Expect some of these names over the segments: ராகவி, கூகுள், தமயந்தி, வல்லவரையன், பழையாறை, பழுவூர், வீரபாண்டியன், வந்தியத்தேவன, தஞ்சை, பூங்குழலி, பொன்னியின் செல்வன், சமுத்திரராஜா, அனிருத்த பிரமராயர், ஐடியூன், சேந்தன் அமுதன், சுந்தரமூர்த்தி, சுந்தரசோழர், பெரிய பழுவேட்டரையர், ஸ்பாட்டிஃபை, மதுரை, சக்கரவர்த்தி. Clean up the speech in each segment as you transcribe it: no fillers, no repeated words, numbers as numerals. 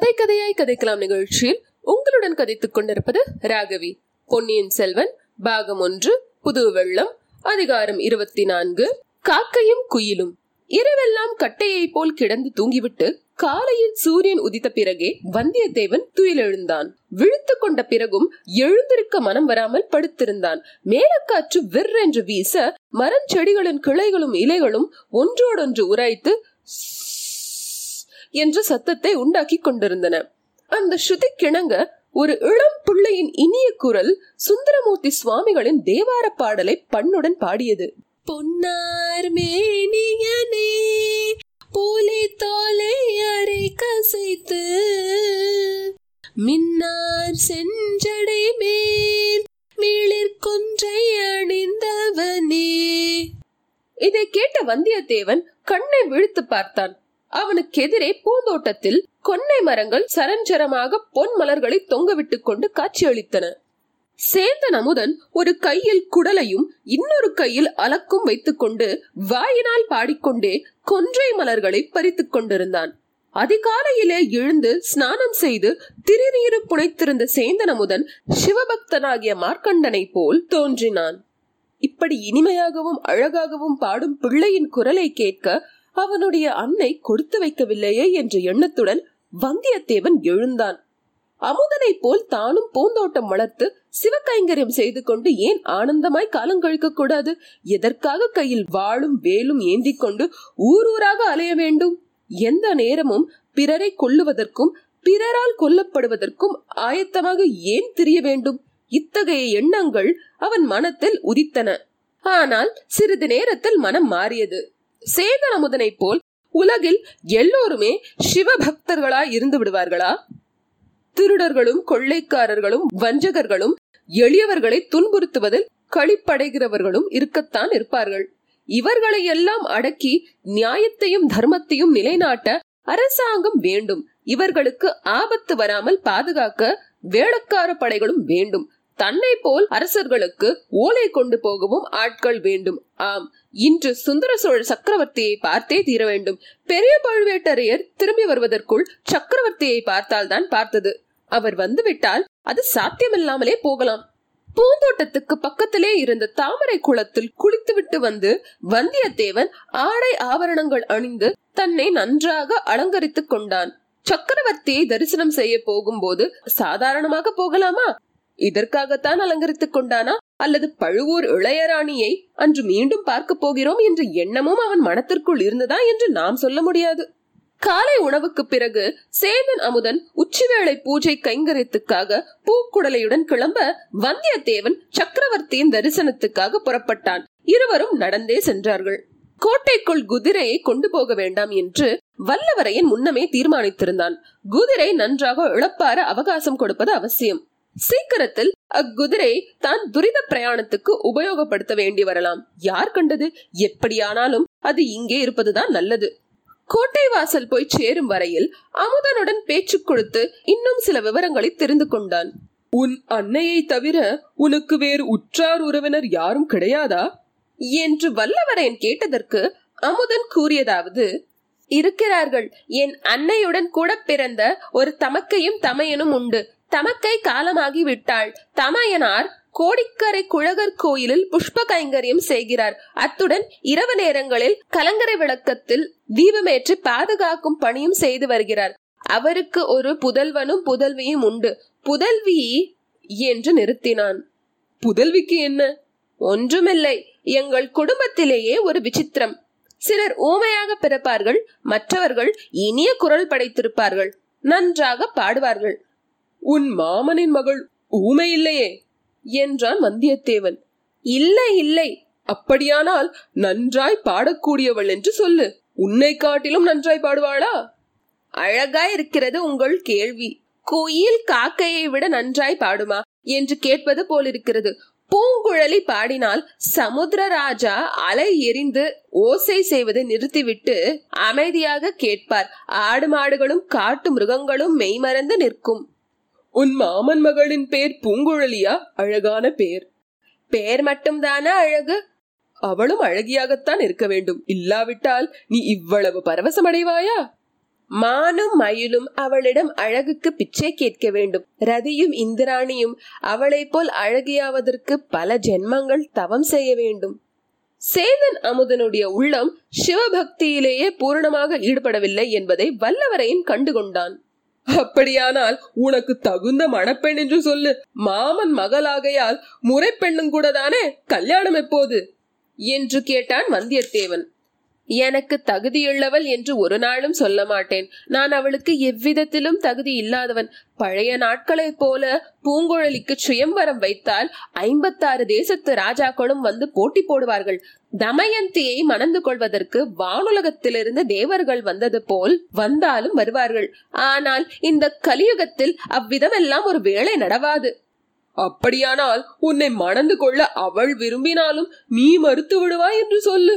கதை கதையாய் கதைக்கலாம் நிகழ்ச்சியில் உங்களுடன் கதைத்துக் கொண்டிருப்பது ராகவி. பொன்னியின் செல்வன் பாகம் 1, புது வெள்ளம், அதிகாரம் 24, காக்கையும் குயிலும். இரவெல்லாம் கட்டையை போல் கிடந்து தூங்கிவிட்டு காலையில் சூரியன் உதித்த பிறகே வந்தியத்தேவன் துயிலெழுந்தான். விழித்து கொண்ட பிறகும் எழுந்திருக்க மனம் வராமல் படுத்திருந்தான். மேலக்காற்று விற்றென்று வீச மரம் செடிகளின் கிளைகளும் இலைகளும் ஒன்றோடொன்று உராய்த்து என்ற சத்தத்தை உண்டாக்கி கொண்டிருந்தன. அந்த ஸ்ருதி கிணங்க ஒரு இளம் பிள்ளையின் இனிய குரல் சுந்தரமூர்த்தி சுவாமிகளின் தேவார பாடலை பண்ணுடன் பாடியது. பொன்னார் மேனியனே போலே தோலை அரை கசைத்து மின்னார் செஞ்சடை மேல் மிளிர் கொன்றை அணிந்தவனே. இதை கேட்ட வந்தியத்தேவன் கண்ணை விழித்து பார்த்தான். அவனுக்கு எதிரே பூந்தோட்டத்தில் கொன்னை மரங்கள் சரஞ்சரமாக பொன் மலர்களை தொங்கவிட்டுக் கொண்டு காட்சியளித்தன. சேந்தன் அமுதன் ஒரு கையில் குடலையும் இன்னொரு கையில் அலக்கும் வைத்துக் கொண்டு வாயினால் பாடிக்கொண்டே கொன்றை மலர்களை பறித்துக் கொண்டிருந்தான். அதிகாலையிலே எழுந்து ஸ்நானம் செய்து திருநீறு புனைத்திருந்த சேந்தன் அமுதன் சிவபக்தனாகிய மார்க்கண்டனை போல் தோன்றினான். இப்படி இனிமையாகவும் அழகாகவும் பாடும் பிள்ளையின் குரலை கேட்க அவனுடைய அன்னை கொடுத்து வைக்கவில்லையே என்ற எண்ணத்துடன் வந்தியத்தேவன் எழுந்தான். அமுதனை போல் தானும் பூந்தோட்டம் வளர்த்து சிவகைங்கரியம் செய்து கொண்டு ஏன் ஆனந்தமாய் காலங்கழிக்க கூடாது? எதற்காக கையில் வாளும் வேலும் ஏந்தி கொண்டு ஊரூராக அலைய வேண்டும்? எந்த நேரமும் பிறரை கொல்லுவதற்கும் பிறரால் கொல்லப்படுவதற்கும் ஆயத்தமாக ஏன் திரிய வேண்டும்? இத்தகைய எண்ணங்கள் அவன் மனத்தில் உதித்தன. ஆனால் சிறிது நேரத்தில் மனம் மாறியது. சேந்தன் அமுதனை போல் உலகில் எல்லோருமே சிவபக்தர்களாய் இருந்து விடுவார்களா? திருடர்களும் கொள்ளைக்காரர்களும் வஞ்சகர்களும் எளியவர்களை துன்புறுத்துவதில் களிப்படைகிறவர்களும் இருக்கத்தான் இருப்பார்கள். இவர்களை எல்லாம் அடக்கி நியாயத்தையும் தர்மத்தையும் நிலைநாட்ட அரசாங்கம் வேண்டும். இவர்களுக்கு ஆபத்து வராமல் பாதுகாக்க வேளக்கார படைகளும் வேண்டும். தன்னை போல் அரசர்களுக்கு ஓலை கொண்டு போகவும் ஆட்கள் வேண்டும். ஆம், இன்று சுந்தரசோழர் சக்கரவர்த்தியை பார்த்தே தீர வேண்டும். பெரிய பழுவேட்டரையர் திரும்பி வருவதற்குள் சக்கரவர்த்தியை பார்த்தால்தான் பார்த்தது. அவர் வந்துவிட்டால் அது சாத்தியமில்லாமலே போகலாம். பூந்தோட்டத்துக்கு பக்கத்திலே இருந்த தாமரை குளத்தில் குளித்துவிட்டு வந்து வந்தியத்தேவன் ஆடை ஆபரணங்கள் அணிந்து தன்னை நன்றாக அலங்கரித்துக் கொண்டான். சக்கரவர்த்தியை தரிசனம் செய்ய போகும் போது சாதாரணமாக போகலாமா? இதற்காகத்தான் அலங்கரித்துக் கொண்டானா? அல்லது பழுவூர் இளையராணியை அன்று மீண்டும் பார்க்க போகிறோம் என்ற எண்ணமும் அவன் மனத்திற்குள் இருந்ததா என்று நாம் சொல்ல முடியாது. காலை உணவுக்கு பிறகு சேந்தன் அமுதன் உச்சிவேளை பூஜை கைங்கரியத்துக்காக பூக்குடலையுடன் கிளம்ப வந்தியத்தேவன் சக்கரவர்த்தியின் தரிசனத்துக்காக புறப்பட்டான். இருவரும் நடந்தே சென்றார்கள். கோட்டைக்குள் குதிரையை கொண்டு போக வேண்டாம் என்று வல்லவரையன் முன்னமே தீர்மானித்திருந்தான். குதிரை நன்றாக இழப்பார அவகாசம் கொடுப்பது அவசியம். சீக்கிரத்தில் அக்குதிரை தான் துரித பிரயாணத்துக்கு உபயோகப்படுத்த வேண்டி வரலாம். யார் கண்டது? எப்படியானாலும் அது இங்கே இருப்பதுதான் நல்லது. கோட்டை வாசல் போய் சேரும் வரையில் அமுதனுடன் பேச்சு கொடுத்து இன்னும் சில விவரங்களை தெரிந்து கொண்டான். உன் அன்னையை தவிர உனக்கு வேறு உற்றார் உறவினர் யாரும் கிடையாதா என்று வல்லவரையன் கேட்டதற்கு அமுதன் கூறியதாவது: இருக்கிறார்கள். என் அன்னையுடன் கூட பிறந்த ஒரு தமக்கையும் தமையனும் உண்டு. தமக்கை காலமாகி விட்டாள். தமையனார் கோடிக்கரை குழகர் கோயிலில் புஷ்ப கைங்கரியம் செய்கிறார். அத்துடன் இரவு நேரங்களில் கலங்கரை விளக்கத்தில் தீபமேற்றி பாதுகாக்கும் பணியும் செய்து வருகிறார். அவருக்கு ஒரு புதல்வனும் புதல்வியும் உண்டு. புதல்வி என்று நிறுத்தினான். புதல்விக்கு என்ன? ஒன்றுமில்லை, எங்கள் குடும்பத்திலேயே ஒரு விசித்திரம். சிலர் ஊமையாக பிறப்பார்கள், மற்றவர்கள் இனிய குரல் படைத்திருப்பார்கள், நன்றாக பாடுவார்கள். உன் மாமனின் மகள் ஊமை இல்லையே என்றான் வந்தியத்தேவன். இல்லை இல்லை. அப்படியானால் நன்றாய் பாடக்கூடியவள் என்று சொல்லு. உன்னை காட்டிலும் நன்றாய் பாடுவாளா? அழகாய் இருக்கிறது உங்கள் கேள்வி. கோயில் காக்கையை விட நன்றாய் பாடுமா என்று கேட்பது போலிருக்கிறது. பூங்குழலி பாடினால் சமுத்திரராஜா அலை எரிந்து ஓசை செய்வதை நிறுத்திவிட்டு அமைதியாக கேட்பார். ஆடு மாடுகளும் காட்டு மிருகங்களும் மெய்மறந்து நிற்கும். உன் மாமன் மகளின் பேர் பூங்குழலியா? அழகான பேர். பேர் மட்டும்தானா அழகு? அவளும் அழகியாகத்தான் இருக்க வேண்டும். இல்லாவிட்டால் நீ இவ்வளவு பரவசம் அடைவாயா? மானும் மயிலும் அவளிடம் அழகுக்கு பிச்சை கேட்க வேண்டும். ரதியும் இந்திராணியும் அவளை போல் அழகியாவதற்கு பல ஜென்மங்கள் தவம் செய்ய வேண்டும். சேந்தன் அமுதனுடைய உள்ளம் சிவபக்தியிலேயே பூரணமாக ஈடுபடவில்லை என்பதை வல்லவரையன் கண்டுகொண்டான். அப்படியானால் உனக்கு தகுந்த மணப்பெண் என்று சொல்லு. மாமன் மகளாகையால் முறை பெண்ணும் கூட தானே. கல்யாணம் எப்போது என்று கேட்டான் வந்தியத்தேவன். எனக்கு தகுதியுள்ளவள் என்று ஒரு நாளும் சொல்ல மாட்டேன். நான் அவளுக்கு எவ்விதத்திலும் தகுதி இல்லாதவன். பழைய நாட்களை போல பூங்குழலிக்கு சுயம்வரம் வைத்தால் 56 தேசத்து ராஜாக்களும் வந்து போட்டி போடுவார்கள். தமயந்தியை மணந்து கொள்வதற்கு வானுலகத்திலிருந்து தேவர்கள் வந்தது போல் வந்தாலும் வருவார்கள். ஆனால் இந்த கலியுகத்தில் அவ்விதமெல்லாம் ஒரு வேளை நடவாது. அப்படியானால் உன்னை மணந்து கொள்ள அவள் விரும்பினாலும் நீ மறுத்து விடுவாய் என்று சொல்லு.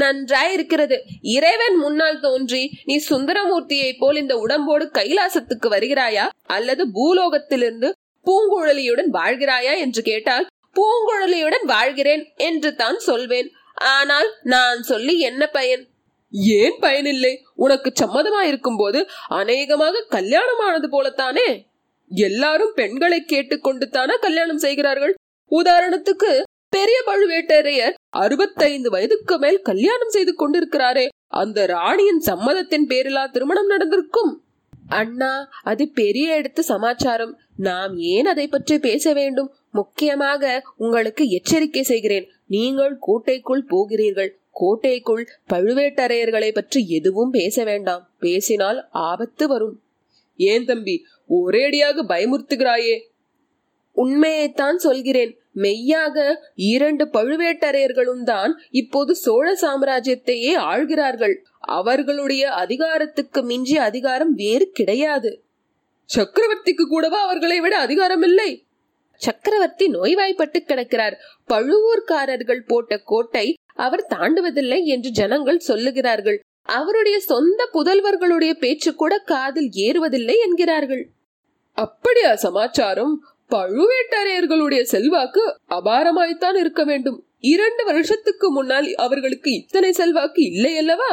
நன்றாயிருக்கிறது. இறைவன் முன்னால் தோன்றி நீ சுந்தரமூர்த்தியை போல் இந்த உடம்போடு கைலாசத்துக்கு வருகிறாயா அல்லது பூலோகத்திலிருந்து பூங்குழலியுடன் வாழ்கிறாயா என்று கேட்டால் பூங்குழலியுடன் வாழ்கிறேன் என்று தான் சொல்வேன். ஆனால் நான் சொல்லி என்ன பயன்? ஏன் பயனில்லை? உனக்கு சம்மதமாயிருக்கும் போது அநேகமாக கல்யாணமானது போலத்தானே. எல்லாரும் பெண்களை கேட்டுக்கொண்டு தானே கல்யாணம் செய்கிறார்கள். உதாரணத்துக்கு பெரிய பழுவேட்டரையர் 65 வயதுக்கு மேல் கல்யாணம் செய்து கொண்டிருக்கிறாரே, அந்த ராணியின் சம்மதத்தின் பேரிலா திருமணம் நடந்திருக்கும். அண்ணா, அது பெரிய எடுத்து சமாச்சாரம். நாம் ஏன் அதை பற்றி பேச வேண்டும்? முக்கியமாக உங்களுக்கு எச்சரிக்கை செய்கிறேன். நீங்கள் கோட்டைக்குள் போகிறீர்கள். கோட்டைக்குள் பழுவேட்டரையர்களை பற்றி எதுவும் பேச வேண்டாம். பேசினால் ஆபத்து வரும். ஏன் தம்பி ஒரேடியாக பயமுறுத்துகிறாயே? உண்மையைத்தான் சொல்கிறேன். மெய்யாக 2 பழுவேட்டரையர்களும் தான் இப்போது சோழ சாம்ராஜ்யத்தையே ஆழ்கிறார்கள். அவர்களுடைய அதிகாரத்துக்கு மிஞ்சி அதிகாரம் வேறு கிடையாது. சக்கரவர்த்திக்கு கூடவா அவர்களை விட அதிகாரம் இல்லை? சக்கரவர்த்தி நோய்வாய்ப்பட்டு கிடக்கிறார். பழுவூர்காரர்கள் போட்ட கோட்டை அவர் தாண்டுவதில்லை என்று ஜனங்கள் சொல்லுகிறார்கள். அவருடைய சொந்த புதல்வர்களுடைய பேச்சு கூட காதில் ஏறுவதில்லை என்கிறார்கள். அப்படியா சமாச்சாரம்? பழுவேட்டரையர்களுடைய செல்வாக்கு அபாரமாய்த்தான் இருக்க வேண்டும். 2 வருஷத்துக்கு முன்னால் அவர்களுக்கு இத்தனை செல்வாக்கு இல்லை அல்லவா?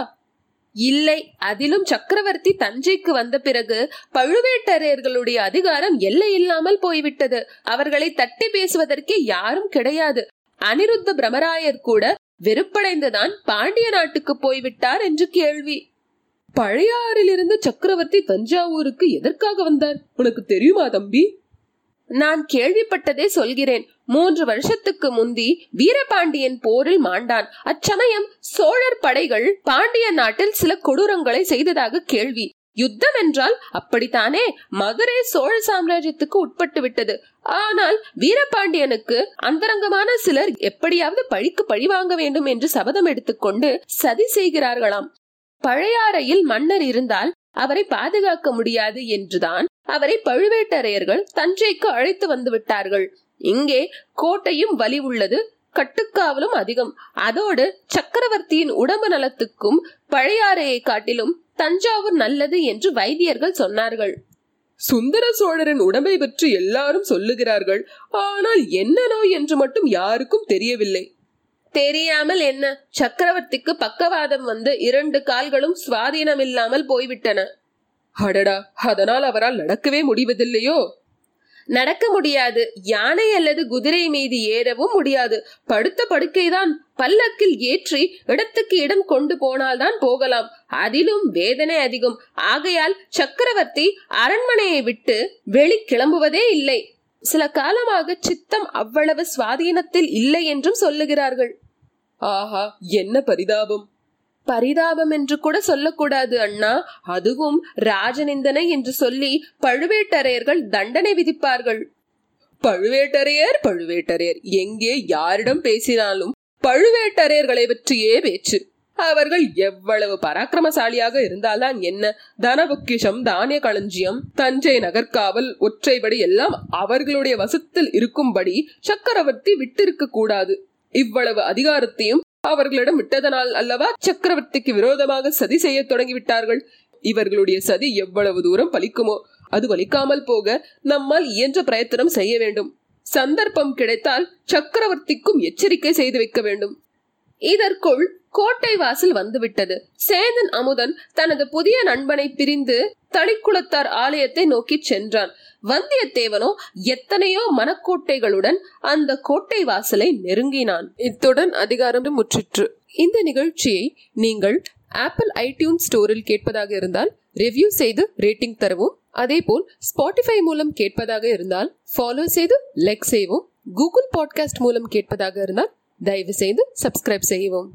இல்லை. அதிலும் சக்கரவர்த்தி தஞ்சைக்கு வந்த பிறகு பழுவேட்டரையர்களுடைய அதிகாரம் எல்லை இல்லாமல் போய்விட்டது. அவர்களை தட்டி பேசுவதற்கே யாரும் கிடையாது. அனிருத்த பிரமராயர் கூட வெறுப்படைந்துதான் பாண்டிய நாட்டுக்கு போய்விட்டார் என்று கேள்வி. பழையாறிலிருந்து சக்கரவர்த்தி தஞ்சாவூருக்கு எதற்காக வந்தார் உனக்கு தெரியுமா தம்பி? நான் கேள்விப்பட்டதே சொல்கிறேன். 3 வருஷத்துக்கு முந்தி வீரபாண்டியன் போரில் மாண்டான். அச்சமயம் சோழர் படைகள் பாண்டிய நாட்டில் சில கொடூரங்களை செய்ததாக கேள்வி. யுத்தம் என்றால் அப்படித்தானே? மதுரை சோழ சாம்ராஜ்யத்துக்கு உட்பட்டு விட்டது. ஆனால் வீரபாண்டியனுக்கு அந்தரங்கமான சிலர் எப்படியாவது பழிக்கு பழி வாங்க வேண்டும் என்று சபதம் எடுத்துக்கொண்டு சதி செய்கிறார்களாம். பழையாறையில் மன்னர் இருந்தால் அவரை பாதுகாக்க முடியாது என்றுதான் அவரை பழுவேட்டரையர்கள் தஞ்சைக்கு அழைத்து வந்து விட்டார்கள். இங்கே கோட்டையும் வலிவுள்ளது, கட்டுக்காவலும் அதிகம். அதோடு சக்கரவர்த்தியின் உடம்பு நலத்துக்கும் பழையாறையை காட்டிலும் தஞ்சாவூர் நல்லது என்று வைத்தியர்கள் சொன்னார்கள். சுந்தர சோழரின் உடம்பை பற்றி எல்லாரும் சொல்லுகிறார்கள். ஆனால் என்ன நோய் என்று மட்டும் யாருக்கும் தெரியவில்லை. தெரியாமல் என்ன? சக்கரவர்த்திக்கு பக்கவாதம் வந்து 2 கால்களும் சுவாதீனம் இல்லாமல் போய்விட்டன. அடடா, அதனால் அவரால் நடக்கவே முடிவதில்லையோ? நடக்க முடியாது. யானை அல்லது குதிரை மீது ஏறவும் முடியாது. படுத்த படுக்கைதான். பல்லக்கில் ஏற்றி இடத்துக்கு இடம் கொண்டு போனால்தான் போகலாம். அதிலும் வேதனை அதிகம். ஆகையால் சக்கரவர்த்தி அரண்மனையை விட்டு வெளி கிளம்புவதே இல்லை. சில காலமாக சித்தம் அவ்வளவு சுவாதீனத்தில் இல்லை என்றும் சொல்லுகிறார்கள். ஆஹா, என்ன பரிதாபம்! பரிதாபம் என்று கூட சொல்லக்கூடாது அண்ணா. அதுவும் ராஜநிந்தனை என்று சொல்லி பழுவேட்டரையர்கள் தண்டனை விதிப்பார்கள். பழுவேட்டரையர் பழுவேட்டரையர் எங்கே யாரிடம் பேசினாலும் பழுவேட்டரையர்களை பற்றியே பேச்சு. அவர்கள் எவ்வளவு பராக்கிரமசாலியாக இருந்தால்தான் என்ன? தனபொக்கிஷம், தானிய களஞ்சியம், தஞ்சை நகர்காவல், ஒற்றைபடி எல்லாம் அவர்களுடைய வசத்தில் இருக்கும்படி சக்கரவர்த்தி விட்டிருக்க கூடாது. இவ்வளவு அதிகாரத்தையும் அவர்களிடம் விட்டதனால் அல்லவா சக்கரவர்த்திக்கு விரோதமாக சதி செய்ய தொடங்கிவிட்டார்கள். இவர்களுடைய சதி எவ்வளவு தூரம் பலிக்குமோ அது வலிக்காமல் போக நம்மால் இயன்ற பிரயத்தனம் செய்ய வேண்டும். சந்தர்ப்பம் கிடைத்தால் சக்கரவர்த்திக்கும் எச்சரிக்கை செய்து வைக்க வேண்டும். இதற்குள் கோட்டை வாசல் வந்துவிட்டது. சேந்தன் அமுதன் தனது புதிய நண்பனை பிரிந்து தளிக்குளத்தார் ஆலயத்தை நோக்கி சென்றான். வந்தியத்தேவனோ எத்தனையோ மனக்கோட்டைகளுடன் அந்த கோட்டை வாசலை நெருங்கினான். இத்துடன் அதிகாரம் முற்றிற்று. இந்த நிகழ்ச்சியை நீங்கள் ஆப்பிள் ஐடியூன் ஸ்டோரில் கேட்பதாக இருந்தால் ரிவ்யூ செய்து ரேட்டிங் தரவும், அதேபோல் ஸ்பாட்டிஃபை மூலம் கேட்பதாக இருந்தால் ஃபாலோ செய்து லைக் செய்யவும், கூகுள் பாட்காஸ்ட் மூலம் கேட்பதாக இருந்தால் தயவு செய்து சப்ஸ்கிரைப் செய்யவும்.